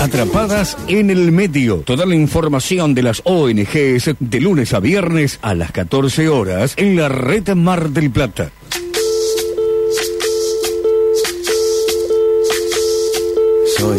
Atrapadas en el Medio. Toda la información de las ONGs de lunes a viernes a las 14 horas en la Red Mar del Plata. Soy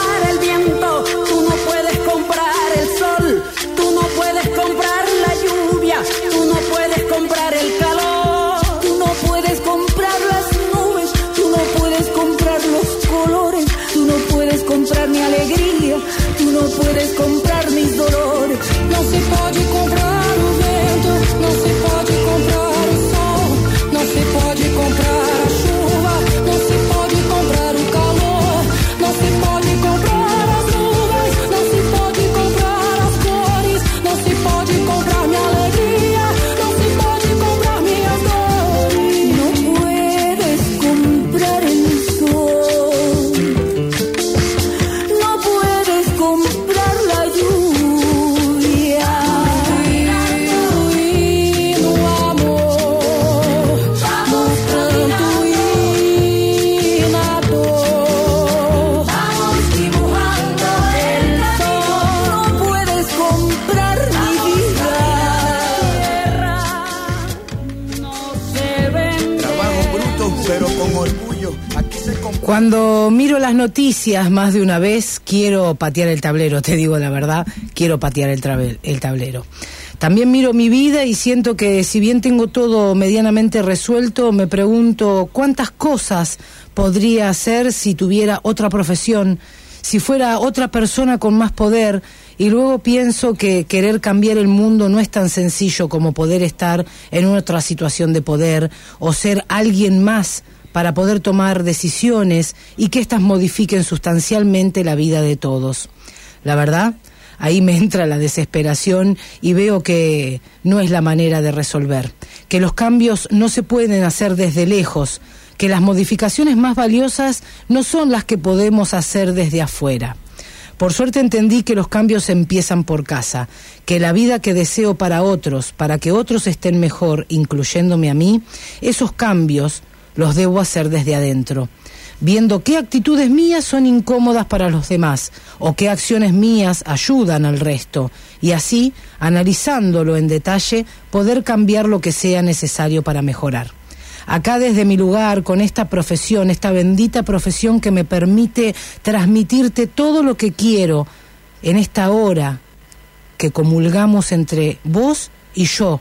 el viento, tú no puedes comprar el sol, tú no puedes comprar la lluvia, tú no puedes comprar el calor, tú no puedes comprar las nubes, tú no puedes comprar los colores, tú no puedes comprar mi alegría, tú no puedes comprar mis dolores, no se puede comprar un viento, no se puede comprar el sol, no se puede comprar la chuva, no se puede comprar el calor, no se puede comprar las nubes, no se puede comprar las flores, no se puede comprar mi alegría, no se puede comprar mi amor, no puedes comprar el sol, no puedes comprar la lluvia, tu amor, mostrando inato. Vamos dibujando el sol, no puedes comprar mi vida. No se vende. Trabajo bruto, pero con orgullo. Aquí se compone. Cuando miro las noticias más de una vez, quiero patear el tablero, te digo la verdad, quiero patear el tablero. También miro mi vida y siento que si bien tengo todo medianamente resuelto, me pregunto cuántas cosas podría hacer si tuviera otra profesión, si fuera otra persona con más poder, y luego pienso que querer cambiar el mundo no es tan sencillo como poder estar en otra situación de poder o ser alguien más para poder tomar decisiones y que éstas modifiquen sustancialmente la vida de todos. La verdad, ahí me entra la desesperación y veo que no es la manera de resolver, que los cambios no se pueden hacer desde lejos, que las modificaciones más valiosas no son las que podemos hacer desde afuera. Por suerte entendí que los cambios empiezan por casa, que la vida que deseo para otros, para que otros estén mejor, incluyéndome a mí, esos cambios los debo hacer desde adentro. viendo qué actitudes mías son incómodas para los demás o qué acciones mías ayudan al resto, y así, analizándolo en detalle, poder cambiar lo que sea necesario para mejorar. Acá desde mi lugar, con esta profesión, esta bendita profesión que me permite transmitirte todo lo que quiero en esta hora que comulgamos entre vos y yo.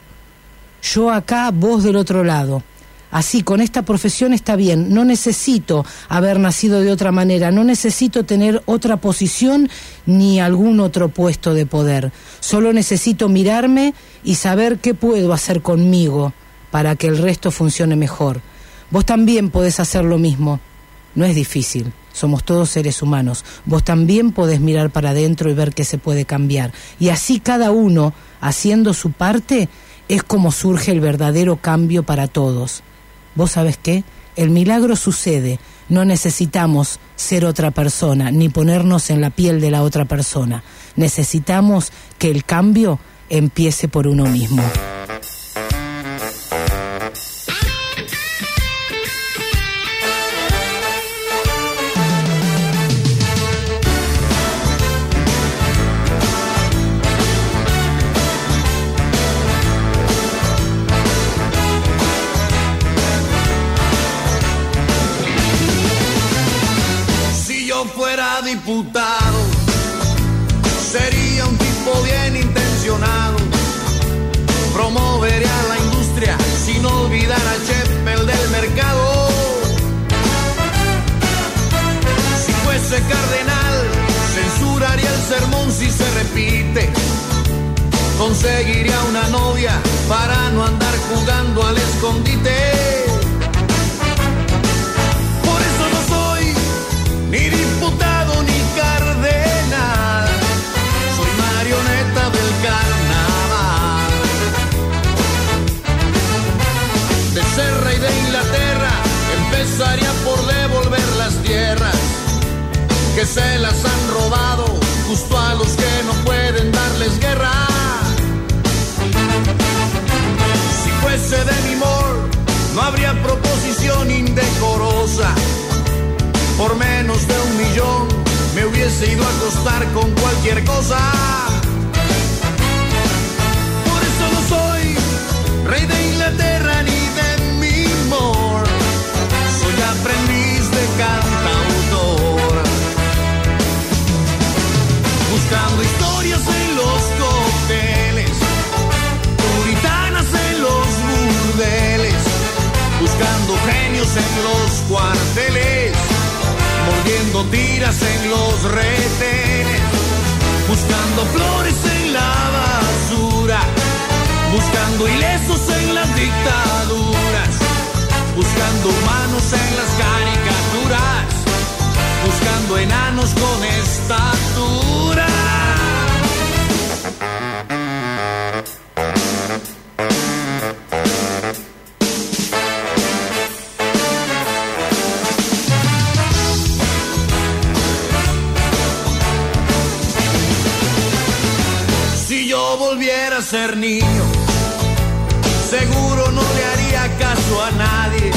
Yo acá, vos del otro lado. Así, con esta profesión está bien, no necesito haber nacido de otra manera, no necesito tener otra posición ni algún otro puesto de poder. Solo necesito mirarme y saber qué puedo hacer conmigo para que el resto funcione mejor. Vos también podés hacer lo mismo, no es difícil, somos todos seres humanos. Vos también podés mirar para adentro y ver qué se puede cambiar. Y así cada uno, haciendo su parte, es como surge el verdadero cambio para todos. ¿Vos sabés qué? El milagro sucede. No necesitamos ser otra persona, ni ponernos en la piel de la otra persona. Necesitamos que el cambio empiece por uno mismo. Diputado, sería un tipo bien intencionado, promovería la industria sin olvidar a Cheppel del mercado. Si fuese cardenal, censuraría el sermón si se repite, conseguiría una novia para no andar jugando al escondite. Por eso no soy ni diputado ni cardenal, soy marioneta del carnaval. De ser rey de Inglaterra, empezaría por devolver las tierras que se las han robado justo a los que no pueden darles guerra. Si fuese Demi Moore, no habría proposición indecorosa. Por menos de 1 millón me hubiese ido a acostar con cualquier cosa. Por eso no soy rey de Inglaterra ni de mi amor, soy aprendiz de cantautor, buscando historias en los cócteles, puritanas en los burdeles, buscando genios en los cuarteles, mordiendo tiras en los retenes, buscando flores en la basura, buscando ilesos en las dictaduras, buscando humanos en las caricaturas, buscando enanos con estatura. Volviera a ser niño, seguro no le haría caso a nadie.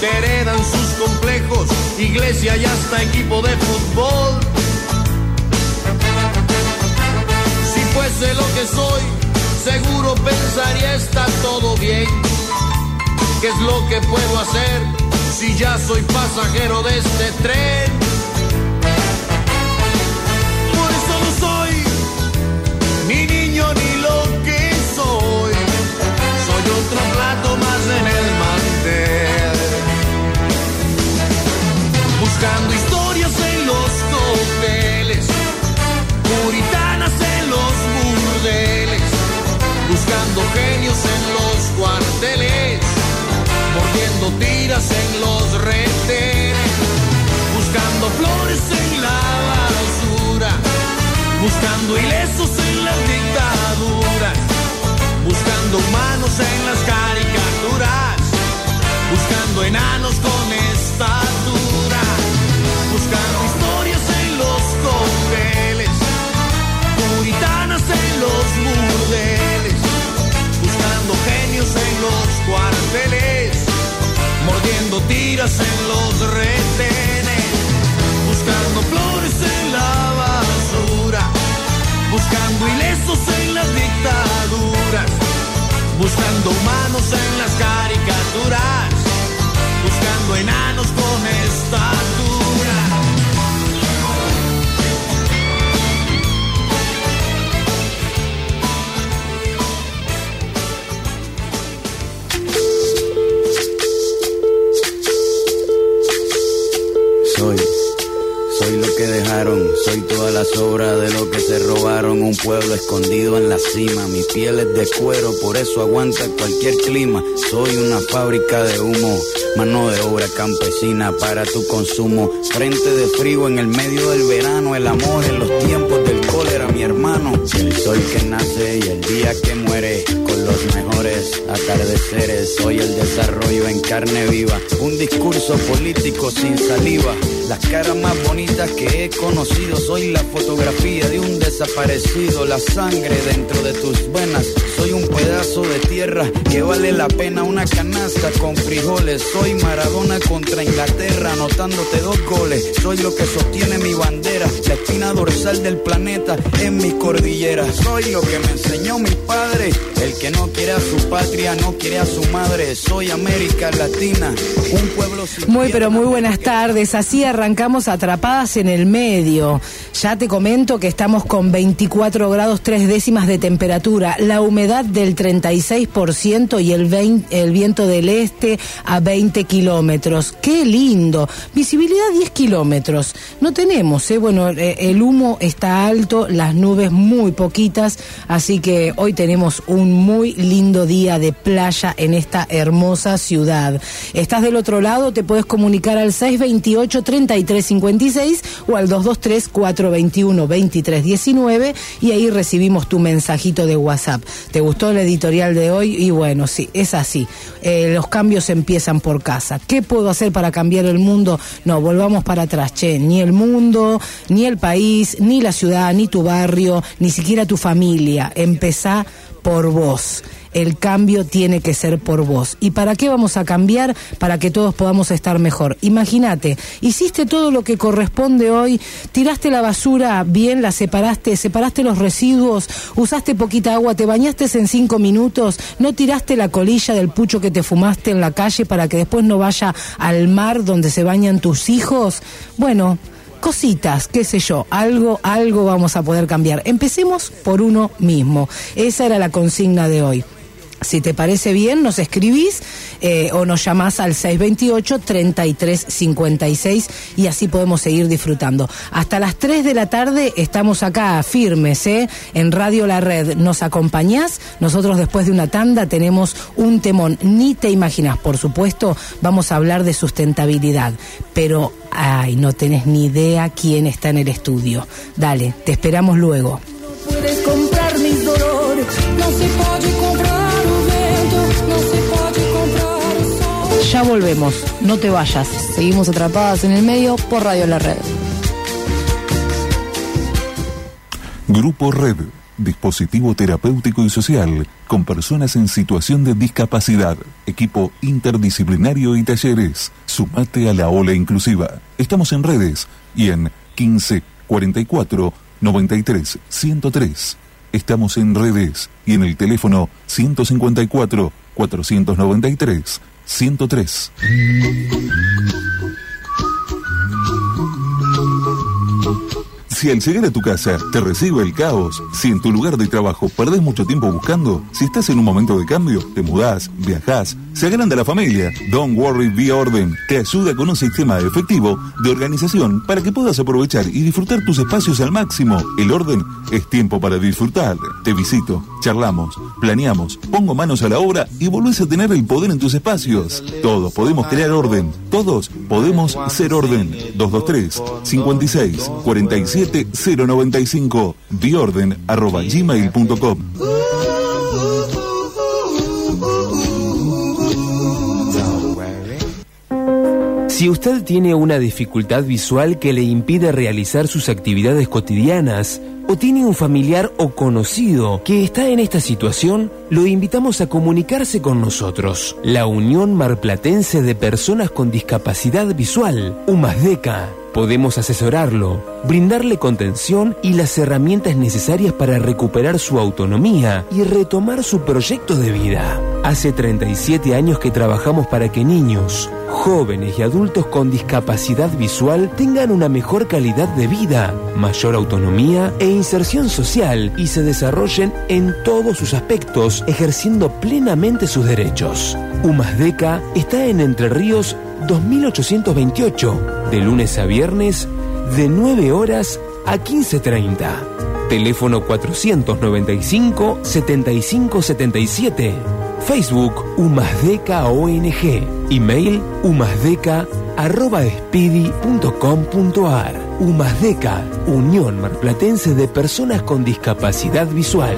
Te heredan sus complejos, iglesia y hasta equipo de fútbol. Si fuese lo que soy, seguro pensaría está todo bien. ¿Qué es lo que puedo hacer si ya soy pasajero de este tren? Por eso no soy ni niño ni lo que soy, soy otro plato más en el mantel, buscando historias en los cócteles, puritanas en los burdeles, buscando genios en los cuarteles, mordiendo tiras en los retenes, buscando flores en la basura, buscando ilesos en las dictaduras, buscando humanos en las caricaturas, buscando enanos con estatura, buscando historias en los cócteles, puritanas en los burdeles, buscando genios en los cuarteles, mordiendo tiras en los redes. soy. Soy lo que dejaron, soy toda la sobra de lo que se robaron. Un pueblo escondido en la cima, mi piel es de cuero, por eso aguanta cualquier clima. Soy una fábrica de humo, mano de obra campesina para tu consumo. Frente de frío en el medio del verano, el amor en los tiempos del cólera, mi hermano. El sol que nace y el día que muere, con los mejores atardeceres. Soy el desarrollo en carne viva, un discurso político sin saliva. Las caras más bonitas que he conocido, soy la fotografía de un desaparecido, la sangre dentro de tus venas, soy un pedazo de tierra que vale la pena una canasta con frijoles, soy Maradona contra Inglaterra anotándote 2 goles, soy lo que sostiene mi bandera, la espina dorsal del planeta en mis cordilleras, soy lo que me enseñó mi padre, el que no quiere a su patria, no quiere a su madre, soy América Latina, un pueblo sin... Muy pero muy buenas tardes, así arrancamos Atrapadas en el Medio. Ya te comento que estamos con 24 grados 3 décimas de temperatura, la humedad del 36% y el viento del este a 20 kilómetros. ¡Qué lindo! Visibilidad 10 kilómetros. No tenemos, bueno, el humo está alto, las nubes muy poquitas, así que hoy tenemos un muy lindo día de playa en esta hermosa ciudad. Estás del otro lado, te puedes comunicar al 628-3356 o al 223-421-2319 y ahí recibimos tu mensajito de WhatsApp. ¿Te gustó la editorial de hoy? Y bueno, sí, es así. Los cambios empiezan por casa. ¿Qué puedo hacer para cambiar el mundo? No, volvamos para atrás, che. Ni el mundo, ni el país, ni la ciudad, ni tu barrio, ni siquiera tu familia. Empezá por vos. El cambio tiene que ser por vos. ¿Y para qué vamos a cambiar? Para que todos podamos estar mejor. Imagínate, hiciste todo lo que corresponde hoy, tiraste la basura bien, la separaste, separaste los residuos, usaste poquita agua, te bañaste en 5 minutos, no tiraste la colilla del pucho que te fumaste en la calle para que después no vaya al mar donde se bañan tus hijos. Bueno, cositas, qué sé yo, algo vamos a poder cambiar. Empecemos por uno mismo. Esa era la consigna de hoy. Si te parece bien, nos escribís o nos llamás al 628-3356 y así podemos seguir disfrutando. Hasta las 3 de la tarde estamos acá firmes, en Radio La Red. ¿Nos acompañás? Nosotros después de una tanda tenemos un temón. Ni te imaginás, por supuesto, vamos a hablar de sustentabilidad. Pero, ay, no tenés ni idea quién está en el estudio. Dale, te esperamos luego. No puedes comprar mis dolores, no se puede comprar. Ya volvemos, no te vayas. Seguimos Atrapadas en el Medio por Radio La Red. Grupo Red, dispositivo terapéutico y social con personas en situación de discapacidad, equipo interdisciplinario y talleres. Sumate a la ola inclusiva. Estamos en redes y en 15 44 93 103. Estamos en redes y en el teléfono 154 493 103. Si al llegar a tu casa te recibe el caos, si en tu lugar de trabajo perdés mucho tiempo buscando, si estás en un momento de cambio, te mudás, viajás, se agranda la familia, Don't Worry Vía Orden te ayuda con un sistema efectivo de organización para que puedas aprovechar y disfrutar tus espacios al máximo. El orden es tiempo para disfrutar. Te visito, charlamos, planeamos, pongo manos a la obra y volvés a tener el poder en tus espacios. Todos podemos crear orden, todos podemos ser orden. 223-56-47-095 biorden@gmail.com. Si usted tiene una dificultad visual que le impide realizar sus actividades cotidianas, o tiene un familiar o conocido que está en esta situación, lo invitamos a comunicarse con nosotros. La Unión Marplatense de Personas con Discapacidad Visual, UMASDECA. Podemos asesorarlo, brindarle contención y las herramientas necesarias para recuperar su autonomía y retomar su proyecto de vida. Hace 37 años que trabajamos para que niños, jóvenes y adultos con discapacidad visual tengan una mejor calidad de vida, mayor autonomía e inserción social y se desarrollen en todos sus aspectos, ejerciendo plenamente sus derechos. UMASDECA está en Entre Ríos 2828, de lunes a viernes, de 9 horas a 15:30. Teléfono 495-7577. Facebook UMASDECA ONG. Email umasdeca@espidi.com.ar. UMASDECA, Unión Marplatense de Personas con Discapacidad Visual.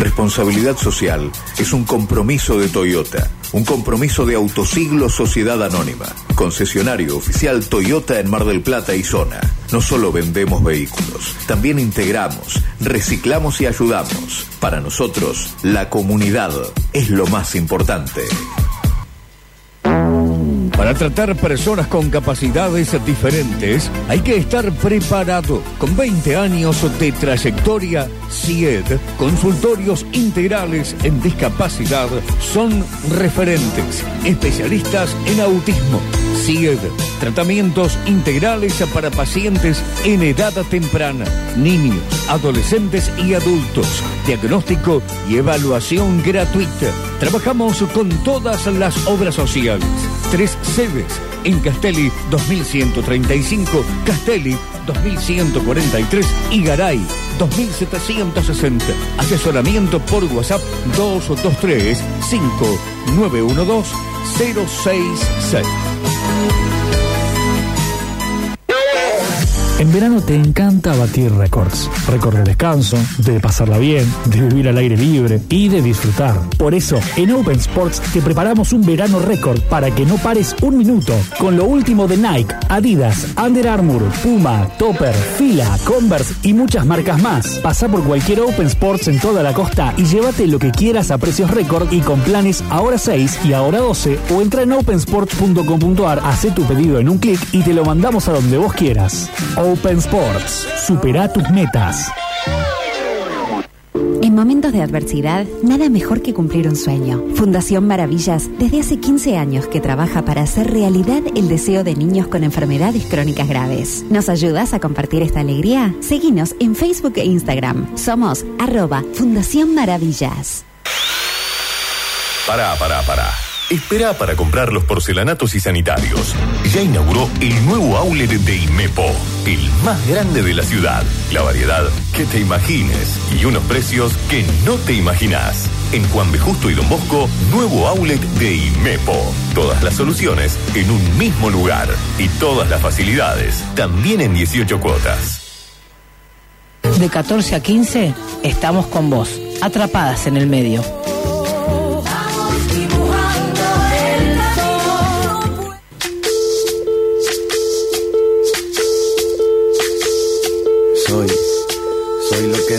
Responsabilidad social es un compromiso de Toyota, un compromiso de Autosiglo Sociedad Anónima, concesionario oficial Toyota en Mar del Plata y zona. No solo vendemos vehículos, también integramos, reciclamos y ayudamos. Para nosotros, la comunidad es lo más importante. Para tratar personas con capacidades diferentes, hay que estar preparado. Con 20 años de trayectoria, CIED, consultorios integrales en discapacidad, son referentes, especialistas en autismo. CIED, tratamientos integrales para pacientes en edad temprana, niños, adolescentes y adultos, diagnóstico y evaluación gratuita. Trabajamos con todas las obras sociales. 3 sedes en Castelli 2135, Castelli 2143 y Garay 2760. Asesoramiento por WhatsApp 223-5912-066. En verano te encanta batir récords. Récord de descanso, de pasarla bien, de vivir al aire libre y de disfrutar. Por eso, en Open Sports te preparamos un verano récord para que no pares un minuto. Con lo último de Nike, Adidas, Under Armour, Puma, Topper, Fila, Converse y muchas marcas más. Pasá por cualquier Open Sports en toda la costa y llévate lo que quieras a precios récord y con planes ahora 6 y ahora 12. O entra en opensports.com.ar, hacé tu pedido en un clic y te lo mandamos a donde vos quieras. Open Sports. Supera tus metas. En momentos de adversidad, nada mejor que cumplir un sueño. Fundación Maravillas, desde hace 15 años que trabaja para hacer realidad el deseo de niños con enfermedades crónicas graves. ¿Nos ayudas a compartir esta alegría? Seguinos en Facebook e Instagram. Somos @FundaciónMaravillas. Pará. Espera para comprar los porcelanatos y sanitarios. Ya inauguró el nuevo outlet de Imepo, el más grande de la ciudad. La variedad que te imagines y unos precios que no te imaginás. En Juan B. Justo y Don Bosco, nuevo outlet de Imepo. Todas las soluciones en un mismo lugar y todas las facilidades, también en 18 cuotas. De 14 a 15, estamos con vos, atrapadas en el medio. Soy lo que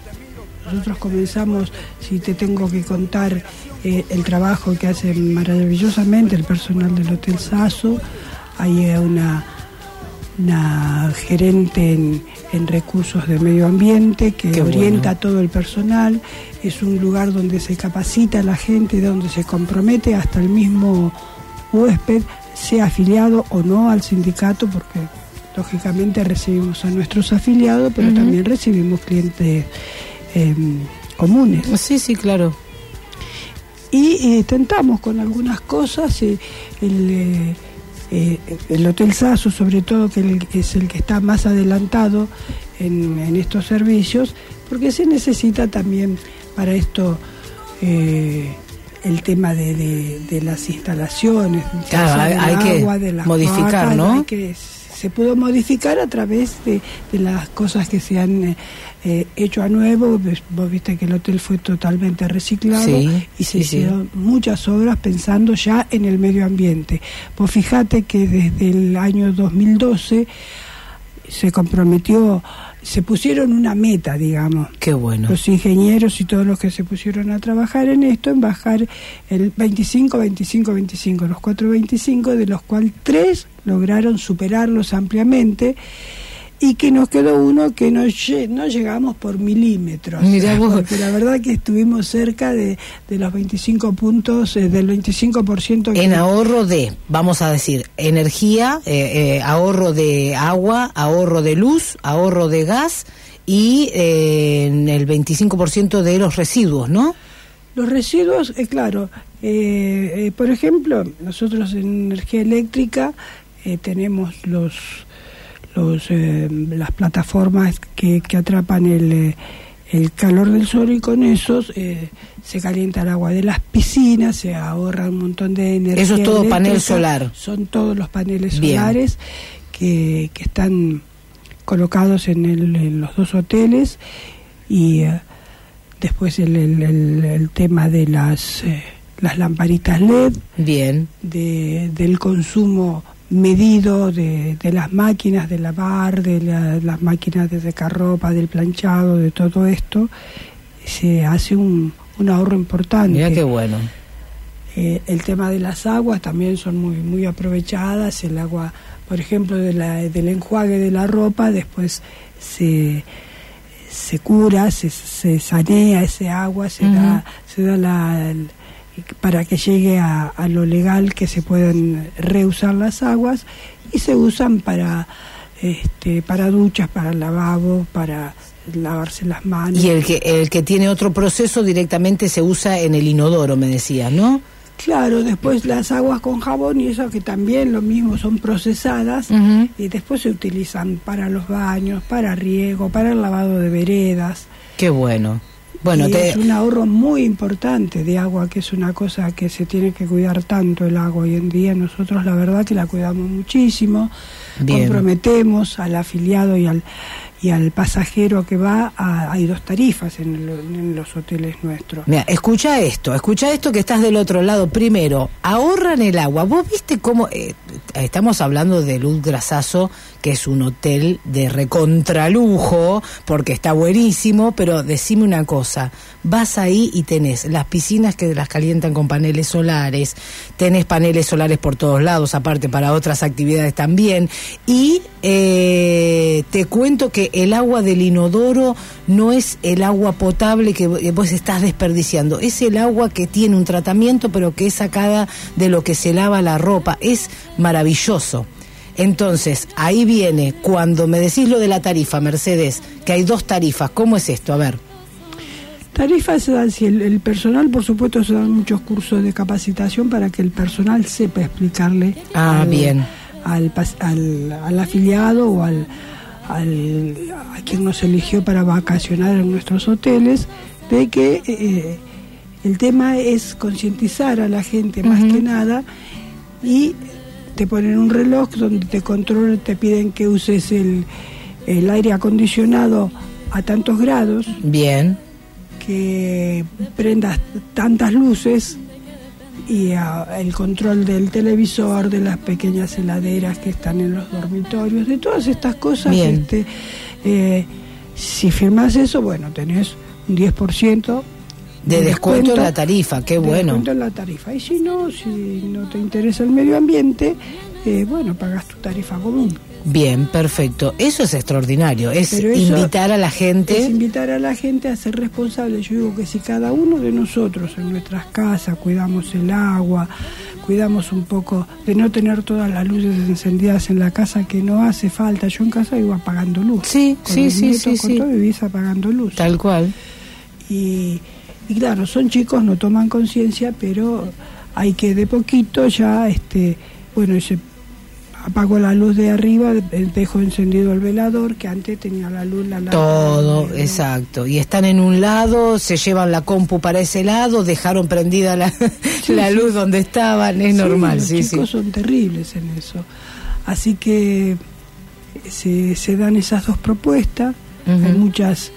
Nosotros comenzamos, si te tengo que contar, el trabajo que hace maravillosamente el personal del Hotel Sasso. Hay una gerente en recursos de medio ambiente que Qué orienta bueno. a todo el personal. Es un lugar donde se capacita a la gente, donde se compromete hasta el mismo huésped, sea afiliado o no al sindicato, porque lógicamente recibimos a nuestros afiliados, pero uh-huh, también recibimos clientes comunes. Sí, claro. Y tentamos con algunas cosas, el Hotel Sasso, sobre todo, que es el que está más adelantado en estos servicios, porque se necesita también para esto el tema de las instalaciones, claro, hay agua, que de las modificar, vacas, ¿no? Que se pudo modificar a través de las cosas que se han hecho a nuevo. Vos viste que el hotel fue totalmente reciclado, y se hicieron muchas obras pensando ya en el medio ambiente. Vos fijate que desde el año 2012 se comprometió, se pusieron una meta, digamos. Qué bueno. Los ingenieros y todos los que se pusieron a trabajar en esto, en bajar el 25, los 4 25, de los cuales 3 lograron superarlos ampliamente, y que nos quedó uno que no llegamos por milímetros. Mirá vos. Porque la verdad que estuvimos cerca de los 25 puntos, del 25%. En ahorro de, vamos a decir, energía, ahorro de agua, ahorro de luz, ahorro de gas y en el 25% de los residuos, ¿no? Los residuos, claro. Por ejemplo, nosotros en energía eléctrica tenemos las plataformas que atrapan el calor del sol, y con esos se calienta el agua de las piscinas, se ahorra un montón de energía. Eso es todo eléctrica, panel solar. Son todos los paneles solares que están colocados en los dos hoteles. Y después el tema de las lamparitas LED, del consumo medido de las máquinas de lavar, las máquinas de secar ropa, del planchado, de todo esto, se hace un ahorro importante. Mira qué bueno. El tema de las aguas también son muy muy aprovechadas. El agua, por ejemplo, del enjuague de la ropa, después se cura, se sanea ese agua, se da para que llegue a lo legal, que se puedan reusar las aguas, y se usan para duchas, para lavabo, para lavarse las manos. Y el que tiene otro proceso directamente se usa en el inodoro, me decías, ¿no? Claro, después las aguas con jabón y eso, que también lo mismo, son procesadas, y después se utilizan para los baños, para riego, para el lavado de veredas. Qué bueno. Es un ahorro muy importante de agua, que es una cosa que se tiene que cuidar tanto el agua hoy en día. Nosotros la verdad que la cuidamos muchísimo. Bien. Comprometemos al afiliado y al pasajero que va, hay dos tarifas en los hoteles nuestros. Mira, escucha esto que estás del otro lado. Primero, ahorran el agua. Vos viste cómo, estamos hablando de Luz Grasazo, que es un hotel de recontralujo, porque está buenísimo, pero decime una cosa, vas ahí y tenés las piscinas que las calientan con paneles solares, tenés paneles solares por todos lados, aparte para otras actividades también, y te cuento que el agua del inodoro no es el agua potable que vos estás desperdiciando, es el agua que tiene un tratamiento pero que es sacada de lo que se lava la ropa. Es maravilloso. Entonces, ahí viene, cuando me decís lo de la tarifa, Mercedes, que hay dos tarifas, ¿cómo es esto? A ver. Tarifas se dan, si el personal, por supuesto, se dan muchos cursos de capacitación para que el personal sepa explicarle al afiliado o a quien nos eligió para vacacionar en nuestros hoteles, de que el tema es concientizar a la gente más que nada, y te ponen un reloj donde te controlan, te piden que uses el aire acondicionado a tantos grados. Bien. Que prendas tantas luces, y el control del televisor, de las pequeñas heladeras que están en los dormitorios, de todas estas cosas. Bien. Si firmás eso, bueno, tenés un 10% de descuento en la tarifa. Qué bueno. De descuento en la tarifa. Y si no te interesa el medio ambiente, pagás tu tarifa común. Bien, perfecto. Eso es extraordinario. Es invitar a la gente a ser responsable. Yo digo que si cada uno de nosotros en nuestras casas cuidamos el agua, cuidamos un poco de no tener todas las luces encendidas en la casa, que no hace falta. Yo en casa iba apagando luz. Todo vivís apagando luz. Tal cual. Y claro, son chicos, no toman conciencia, pero hay que de poquito ya, apago la luz de arriba, dejo encendido el velador, que antes tenía la luz, la todo, luz, exacto. Y están en un lado, se llevan la compu para ese lado, dejaron prendida la luz donde estaban, es normal. Los chicos son terribles en eso. Así que se dan esas dos propuestas. Hay muchas...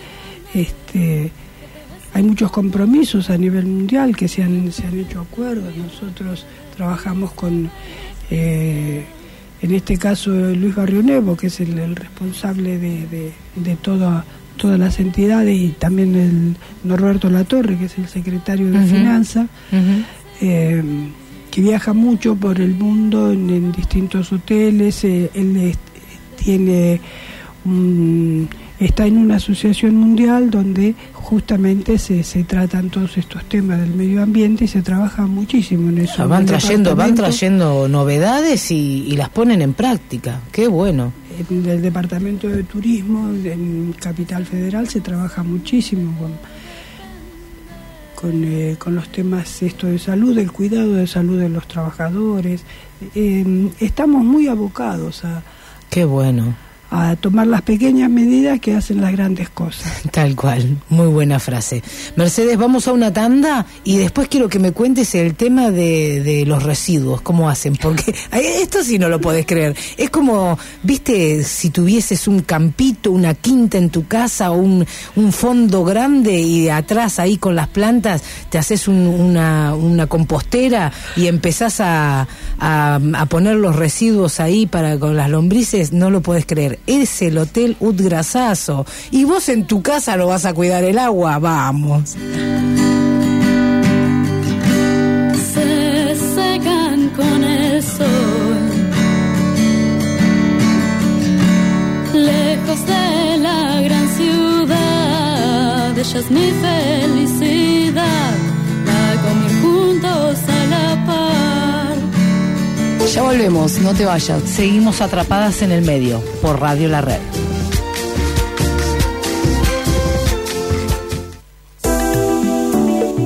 Hay muchos compromisos a nivel mundial que se han hecho acuerdos. Nosotros trabajamos con, en este caso, Luis Barrionuevo, que es el responsable de todas las entidades, y también el Norberto Latorre, que es el secretario de Finanzas, que viaja mucho por el mundo en distintos hoteles. Él tiene está en una asociación mundial donde justamente se tratan todos estos temas del medio ambiente, y se trabaja muchísimo en eso. Van trayendo novedades y las ponen en práctica. Qué bueno. En el Departamento de Turismo en Capital Federal se trabaja muchísimo con los temas de salud, el cuidado de salud de los trabajadores. Estamos muy abocados a... Qué bueno. A tomar las pequeñas medidas que hacen las grandes cosas. Tal cual, muy buena frase. Mercedes, vamos a una tanda y después quiero que me cuentes el tema de los residuos, cómo hacen, porque esto sí no lo podés creer. Es como, viste, si tuvieses un campito, una quinta en tu casa, o un fondo grande, y atrás ahí con las plantas te haces una compostera y empezás a poner los residuos ahí con las lombrices, no lo podés creer. Es el Hotel UTHGRA, y vos en tu casa no vas a cuidar el agua. Vamos. Se secan con el sol, lejos de la gran ciudad. Ella es mi felicidad, la comí junto la par. Ya volvemos, no te vayas. Seguimos atrapadas en el medio por Radio La Red.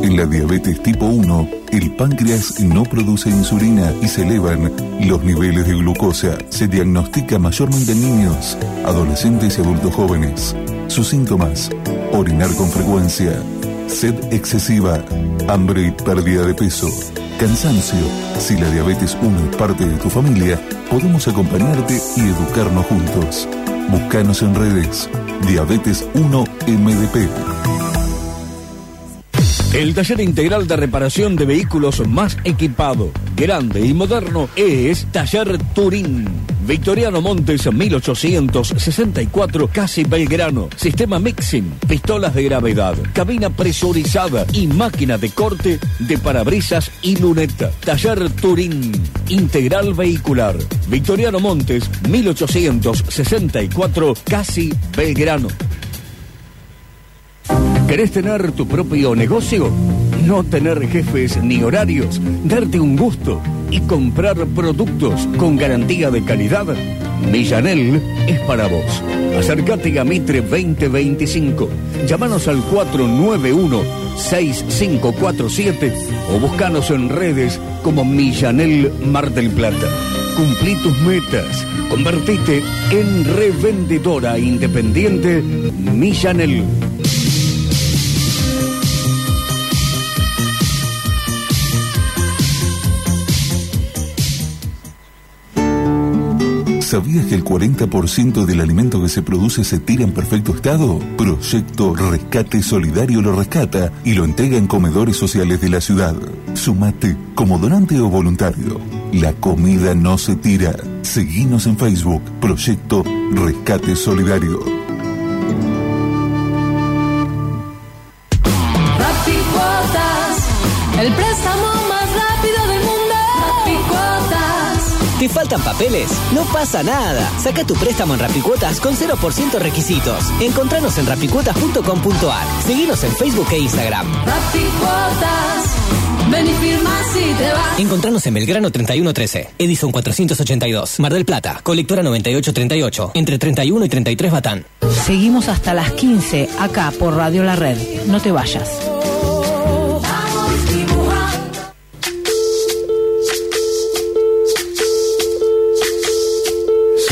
En la diabetes tipo 1, el páncreas no produce insulina y se elevan los niveles de glucosa. Se diagnostica mayormente en niños, adolescentes y adultos jóvenes. Sus síntomas: orinar con frecuencia, sed excesiva, hambre y pérdida de peso, cansancio. Si la diabetes 1 es parte de tu familia, podemos acompañarte y educarnos juntos. Búscanos en redes. Diabetes 1 MDP. El taller integral de reparación de vehículos más equipado, grande y moderno es Taller Turín. Victoriano Montes 1864, casi Belgrano. Sistema mixing, pistolas de gravedad, cabina presurizada y máquina de corte de parabrisas y luneta. Taller Turín, integral vehicular. Victoriano Montes 1864, casi Belgrano. ¿Querés tener tu propio negocio? No tener jefes ni horarios, darte un gusto y comprar productos con garantía de calidad. Millanel es para vos. Acércate a Mitre 2025. Llámanos al 491-6547 o búscanos en redes como Millanel Mar del Plata. Cumplí tus metas. Convertite en revendedora independiente Millanel. ¿Sabías que el 40% del alimento que se produce se tira en perfecto estado? Proyecto Rescate Solidario lo rescata y lo entrega en comedores sociales de la ciudad. Sumate como donante o voluntario. La comida no se tira. Seguinos en Facebook. Proyecto Rescate Solidario. Rapicuotas, el préstamo más rápido del mundo. ¿Te faltan papeles? No pasa nada. Saca tu préstamo en Rapicuotas con 0% requisitos. Encontranos en rapicuotas.com.ar. Seguinos en Facebook e Instagram. Rapicuotas, ven y firmás y te vas. Encontranos en Belgrano 3113, Edison 482, Mar del Plata, Colectora 9838, entre 31 y 33 Batán. Seguimos hasta las 15, acá por Radio La Red. No te vayas.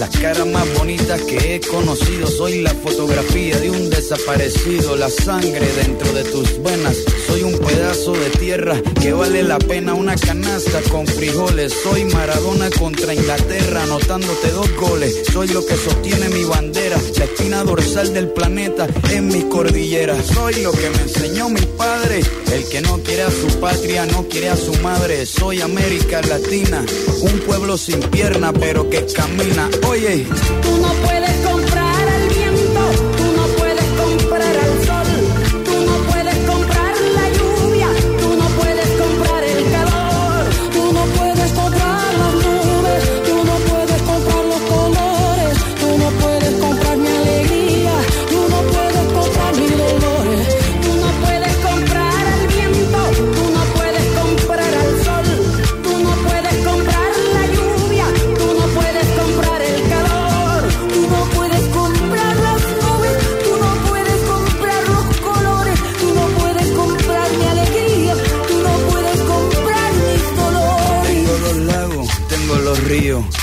Las caras más bonitas que he conocido, soy la fotografía de un desaparecido, la sangre dentro de tus venas. Soy un pedazo de tierra que vale la pena una canasta con frijoles. Soy Maradona contra Inglaterra, anotándote 2 goles. Soy lo que sostiene mi bandera, la espina dorsal del planeta en mis cordilleras. Soy lo que me enseñó mi padre, el que no quiere a su patria, no quiere a su madre. Soy América Latina, un pueblo sin pierna pero que camina. Oye, tú no puedes comprar al viento, tú no puedes comprar al sol, tú no puedes comprar la lluvia, tú no puedes comprar el calor, tú no puedes comprar las nubes, tú no puedes comprar los colores, tú no puedes comprar mi alegría, tú no puedes comprar mis dolores, tú no puedes comprar al viento, tú no puedes comprar al sol, tú no puedes comprar la lluvia, tú no puedes comprar.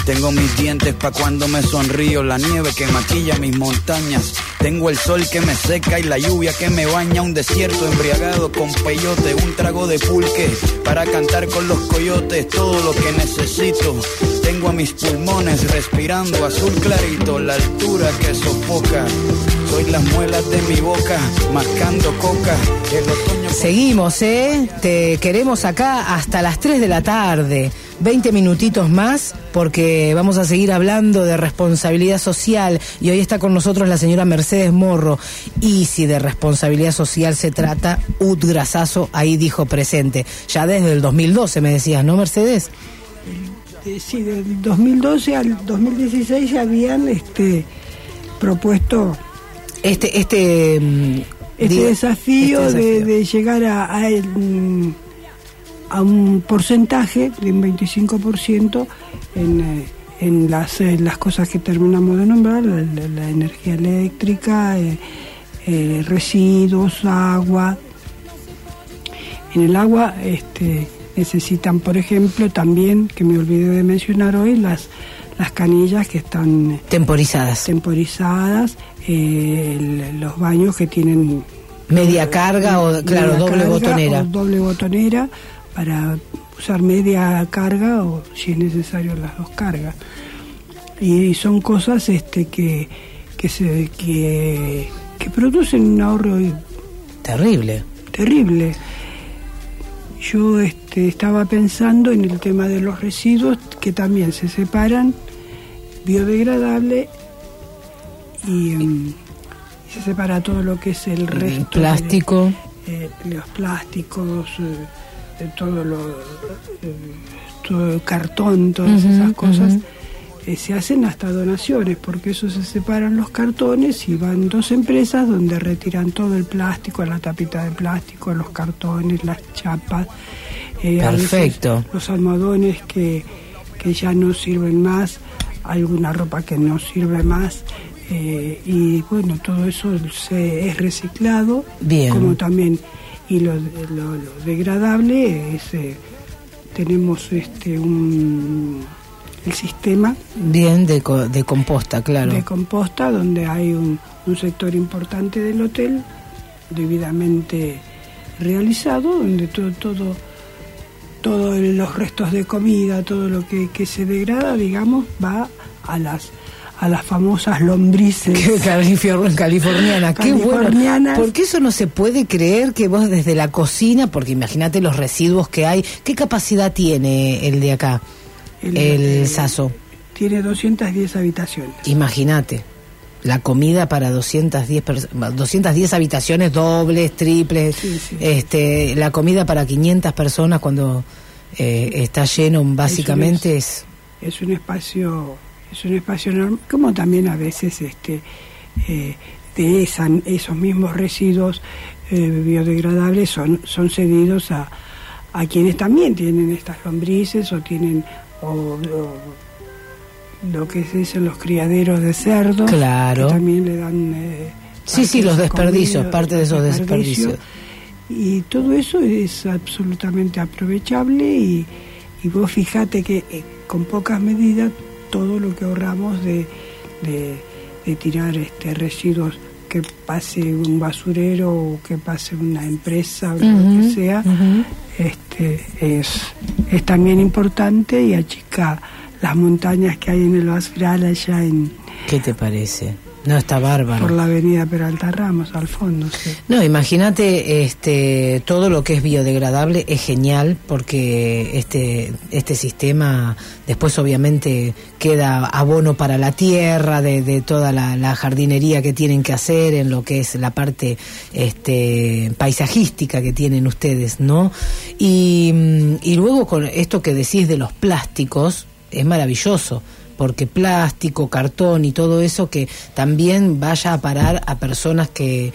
Tengo mis dientes pa' cuando me sonrío, la nieve que maquilla mis montañas, Tengo el sol que me seca y la lluvia que me baña. Un desierto embriagado con peyote, un trago de pulque para cantar con los coyotes. Todo lo que necesito tengo a mis pulmones respirando azul clarito. La altura que sofoca, soy las muelas de mi boca mascando coca. El otoño... Seguimos, te queremos acá hasta las 3 de la tarde. 20 minutitos más porque vamos a seguir hablando de responsabilidad social y hoy está con nosotros la señora Mercedes Morro. Y si de responsabilidad social se trata, Luz Grasazo ahí dijo presente. Ya desde el 2012 me decías, ¿no, Mercedes? Sí, del 2012 al 2016 se habían propuesto desafío. De llegar a un porcentaje de un 25% en las cosas que terminamos de nombrar, la energía eléctrica, residuos, agua. En el agua necesitan, por ejemplo, también, que me olvidé de mencionar hoy, las canillas que están... Temporizadas, los baños que tienen... Media carga o, claro, doble botonera. Para usar media carga o, si es necesario, las dos cargas. Y son cosas que producen un ahorro terrible. Yo estaba pensando en el tema de los residuos, que también se separan, biodegradable y se separa todo lo que es el resto, plástico, los plásticos, todo el cartón, todas esas cosas. Se hacen hasta donaciones, porque eso se separan los cartones y van dos empresas donde retiran todo el plástico, la tapita de plástico, los cartones, las chapas, perfecto, a veces los almohadones que ya no sirven más, alguna ropa que no sirve más, y bueno, todo eso es reciclado. Bien. Como también, y lo degradable es, tenemos el sistema bien de composta, claro, de composta, donde hay un sector importante del hotel debidamente realizado, donde todos los restos de comida, todo lo que se degrada, digamos, va a las famosas lombrices. Qué californiana, qué bueno. Porque eso no se puede creer, que vos desde la cocina, porque imagínate los residuos que hay. ¿Qué capacidad tiene el de acá, el Sasso? Tiene 210 habitaciones. Imagínate, la comida para 210 habitaciones, dobles, triples, sí. La comida para 500 personas cuando está lleno, básicamente es un espacio... Es un espacio enorme, como también a veces de esos mismos residuos biodegradables son cedidos a quienes también tienen estas lombrices o tienen lo que se dicen los criaderos de cerdos. Claro. Que también le dan... los desperdicios, parte de esos desperdicios. Y todo eso es absolutamente aprovechable y vos fijate que con pocas medidas... todo lo que ahorramos de tirar residuos, que pase un basurero o que pase una empresa o lo que sea, es también importante y achica las montañas que hay en el basural allá en... ¿Qué te parece? No, está bárbaro. Por la avenida Peralta Ramos, al fondo, sí. No, imagínate, todo lo que es biodegradable es genial, porque este sistema después obviamente queda abono para la tierra, de toda la jardinería que tienen que hacer en lo que es la parte paisajística que tienen ustedes, ¿no? Y luego con esto que decís de los plásticos, es maravilloso, porque plástico, cartón y todo eso que también vaya a parar a personas que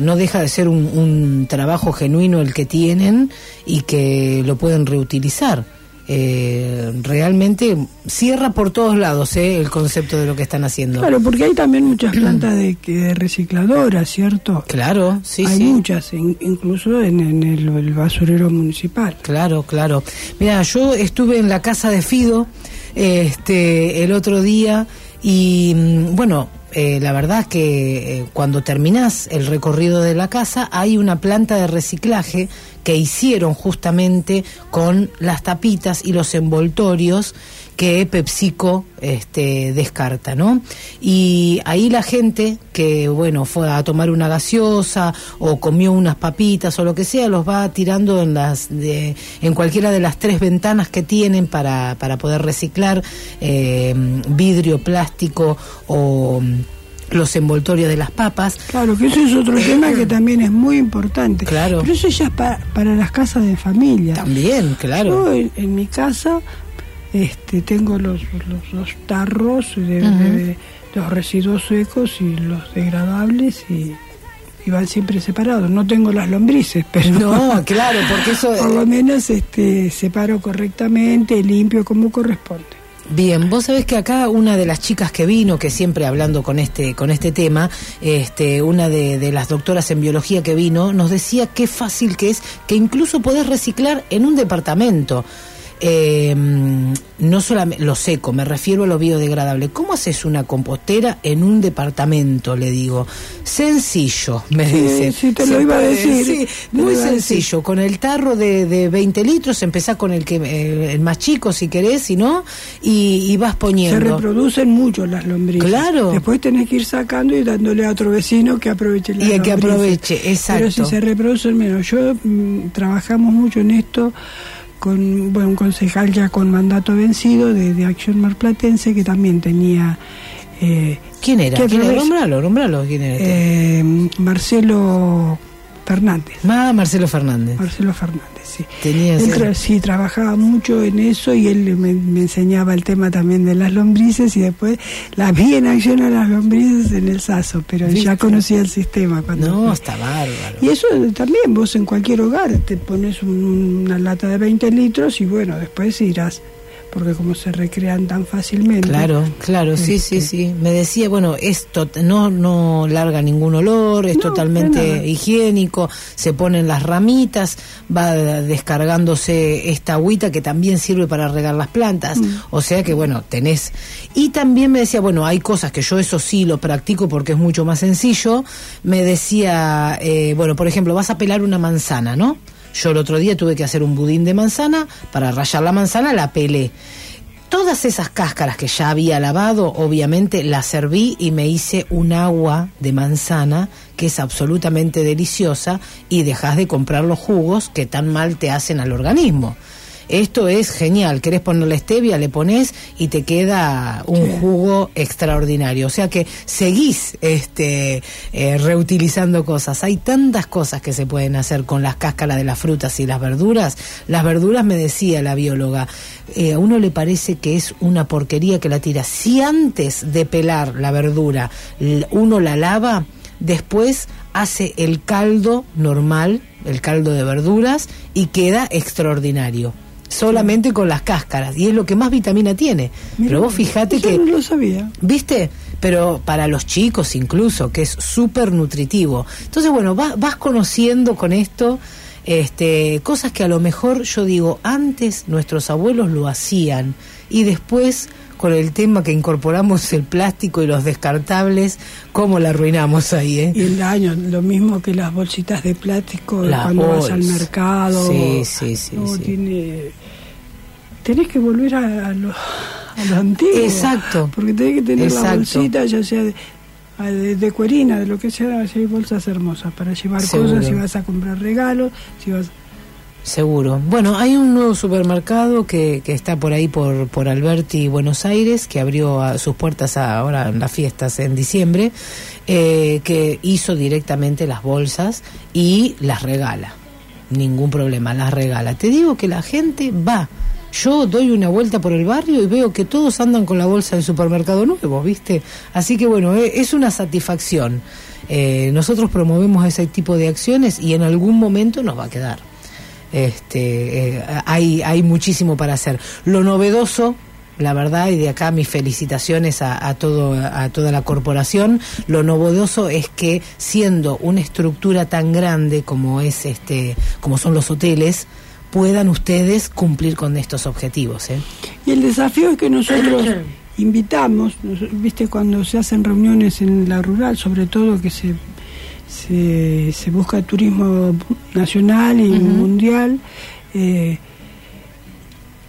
no deja de ser un trabajo genuino el que tienen y que lo pueden reutilizar. Realmente cierra por todos lados el concepto de lo que están haciendo. Claro, porque hay también muchas plantas de recicladoras, ¿cierto? Claro, sí, hay muchas, incluso en el basurero municipal. Claro. Mira, yo estuve en la casa de Fido el otro día y bueno, la verdad que cuando terminás el recorrido de la casa hay una planta de reciclaje que hicieron justamente con las tapitas y los envoltorios que PepsiCo descarta, ¿no? Y ahí la gente que, bueno, fue a tomar una gaseosa o comió unas papitas o lo que sea, los va tirando en cualquiera de las 3 ventanas que tienen para poder reciclar vidrio, plástico o los envoltorios de las papas. Claro, que eso es otro tema que también es muy importante. Claro. Pero eso ya es para las casas de familia. También, claro. Yo en mi casa... tengo los tarros de los residuos secos y los degradables y van siempre separados. No tengo las lombrices, pero no, claro, porque eso por lo menos separo correctamente, limpio como corresponde. Bien, vos sabés que acá una de las chicas que vino, que siempre hablando con este tema, una de las doctoras en biología que vino, nos decía qué fácil que es, que incluso podés reciclar en un departamento. No solamente lo seco, me refiero a lo biodegradable. ¿Cómo haces una compostera en un departamento? Le digo, sencillo, me dice. Sí, te lo iba a decir. Sí, muy sencillo, con el tarro de 20 litros, empezás con el más chico si querés, si no, y vas poniendo. Se reproducen mucho las lombrices. Claro. Después tenés que ir sacando y dándole a otro vecino que aproveche las lombrices. Y que aproveche, exacto. Pero si se reproducen menos. Yo trabajamos mucho en esto con un concejal ya con mandato vencido de Acción Marplatense, que también tenía... ¿Quién era? Nómbralo. ¿Quién era? Marcelo Fernández. Marcelo Fernández, sí. Sí, trabajaba mucho en eso y él me enseñaba el tema también de las lombrices y después las vi en acción a las lombrices en el Sasso, pero ¿viste? Ya conocía el sistema. Está bárbaro. Y eso también, vos en cualquier hogar te pones una lata de 20 litros y bueno, después irás... porque como se recrean tan fácilmente. Claro, sí. Me decía, bueno, esto no larga ningún olor, es totalmente higiénico, se ponen las ramitas, va descargándose esta agüita que también sirve para regar las plantas, o sea que bueno, tenés... Y también me decía, bueno, hay cosas que yo eso sí lo practico porque es mucho más sencillo, me decía, bueno, por ejemplo, vas a pelar una manzana, ¿no? Yo el otro día tuve que hacer un budín de manzana, para rallar la manzana la pelé. Todas esas cáscaras que ya había lavado, obviamente las serví y me hice un agua de manzana que es absolutamente deliciosa y dejás de comprar los jugos que tan mal te hacen al organismo. Esto es genial, querés ponerle stevia, le ponés y te queda un jugo extraordinario. O sea que seguís reutilizando cosas. Hay tantas cosas que se pueden hacer con las cáscaras de las frutas y las verduras. Las verduras, me decía la bióloga, a uno le parece que es una porquería que la tira. Si antes de pelar la verdura uno la lava, después hace el caldo normal, el caldo de verduras, y queda extraordinario. Solamente con las cáscaras, y es lo que más vitamina tiene. Mirá, pero vos fijate que... Yo no lo sabía. ¿Viste? Pero para los chicos incluso, que es súper nutritivo. Entonces, bueno, vas conociendo con esto cosas que a lo mejor, yo digo, antes nuestros abuelos lo hacían, y después... con el tema que incorporamos el plástico y los descartables, cómo la arruinamos ahí, Y el daño, lo mismo que las bolsitas de plástico cuando vas al mercado. Sí. Tenés que volver a lo antiguo. Exacto. Porque tenés que tener la bolsita, ya sea de cuerina, de lo que sea, hay bolsas hermosas para llevar cosas, si vas a comprar regalos, si vas... Seguro. Bueno, hay un nuevo supermercado que está por ahí por Alberti, Buenos Aires, que abrió sus puertas ahora en las fiestas en diciembre, que hizo directamente las bolsas y las regala. Ningún problema, las regala. Te digo que la gente va. Yo doy una vuelta por el barrio y veo que todos andan con la bolsa del supermercado nuevo, ¿viste? Así que bueno, es una satisfacción. Nosotros promovemos ese tipo de acciones y en algún momento nos va a quedar. Hay muchísimo para hacer. Lo novedoso, la verdad, y de acá mis felicitaciones a toda la corporación, lo novedoso es que siendo una estructura tan grande como es como son los hoteles, puedan ustedes cumplir con estos objetivos. Y el desafío es que nosotros invitamos, viste, cuando se hacen reuniones en la rural, sobre todo que se busca turismo nacional y mundial,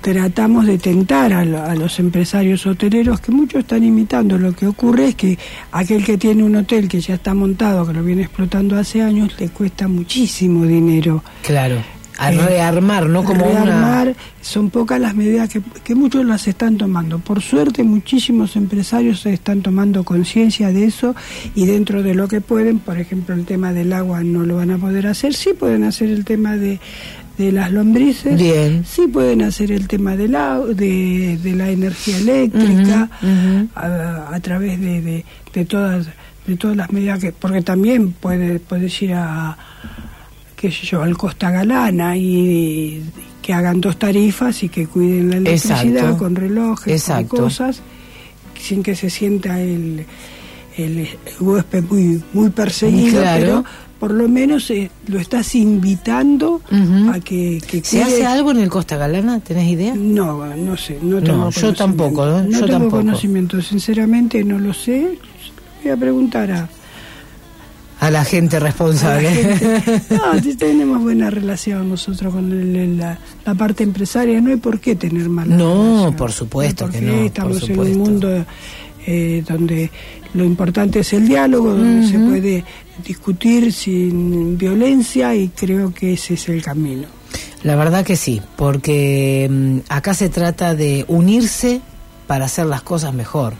tratamos de tentar a los empresarios hoteleros, que muchos están imitando. Lo que ocurre es que aquel que tiene un hotel que ya está montado, que lo viene explotando hace años, le cuesta muchísimo dinero. Claro, al rearmar, ¿no? Como rearmar, son pocas las medidas que muchos las están tomando. Por suerte, muchísimos empresarios se están tomando conciencia de eso, y dentro de lo que pueden, por ejemplo, el tema del agua no lo van a poder hacer, sí pueden hacer el tema de las lombrices. Bien. Sí pueden hacer el tema de la energía eléctrica, a través de todas las medidas que, porque también puedes ir a, qué sé yo, al Costa Galana y que hagan dos tarifas y que cuiden la electricidad. Exacto. Con relojes. Exacto. Con cosas, sin que se sienta el huésped muy, muy perseguido. Claro. Pero por lo menos lo estás invitando a que ¿Se hace algo en el Costa Galana? ¿Tenés idea? No, no sé. No, tengo yo tampoco. No tengo conocimiento. Sinceramente no lo sé. Voy a preguntar a la gente responsable. No, sí tenemos buena relación nosotros con la parte empresaria. No hay por qué tener mala relación. Por supuesto que no. Estamos en un mundo donde lo importante es el diálogo, donde se puede discutir sin violencia, y creo que ese es el camino. La verdad que sí, porque acá se trata de unirse para hacer las cosas mejor.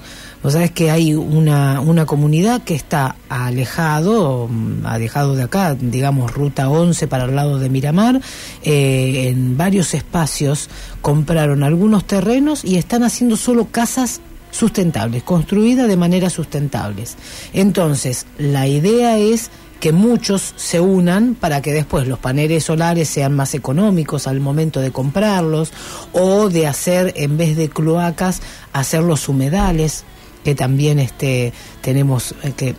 Vos sabés que hay una comunidad que está alejado de acá, digamos ruta 11 para el lado de Miramar, en varios espacios compraron algunos terrenos y están haciendo solo casas sustentables, construida de manera sustentables. Entonces, la idea es que muchos se unan para que después los paneles solares sean más económicos al momento de comprarlos, o de hacer, en vez de cloacas, hacer los humedales, que también tenemos, que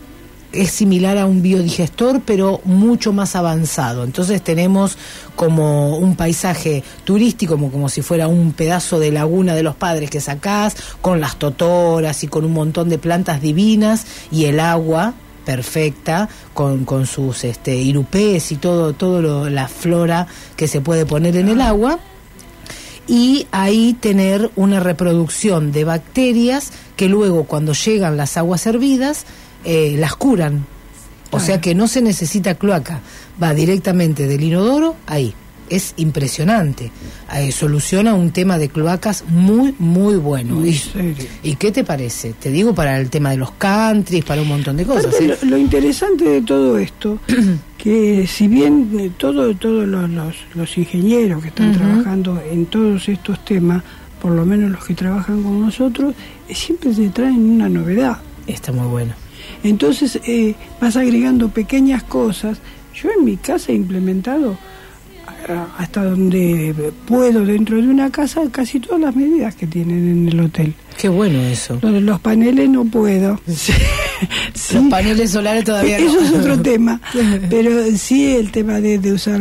es similar a un biodigestor, pero mucho más avanzado. Entonces tenemos como un paisaje turístico, como si fuera un pedazo de laguna de los padres que sacás, con las totoras y con un montón de plantas divinas, y el agua perfecta, con sus irupés y todo la flora que se puede poner en el agua, y ahí tener una reproducción de bacterias que luego, cuando llegan las aguas hervidas, las curan. O sea que no se necesita cloaca, va directamente del inodoro ahí. Es impresionante. Soluciona un tema de cloacas muy, muy bueno. ¿Y qué te parece? Te digo, para el tema de los countries, para un montón de cosas. Lo interesante de todo esto, que si bien todos los ingenieros que están trabajando en todos estos temas, por lo menos los que trabajan con nosotros, siempre te traen una novedad. Está muy bueno. Entonces vas agregando pequeñas cosas. Yo en mi casa he implementado, hasta donde puedo dentro de una casa, casi todas las medidas que tienen en el hotel. Qué bueno eso. Los paneles no puedo. Sí. Sí. Los paneles solares todavía no. Eso es otro tema. Pero sí, el tema de usar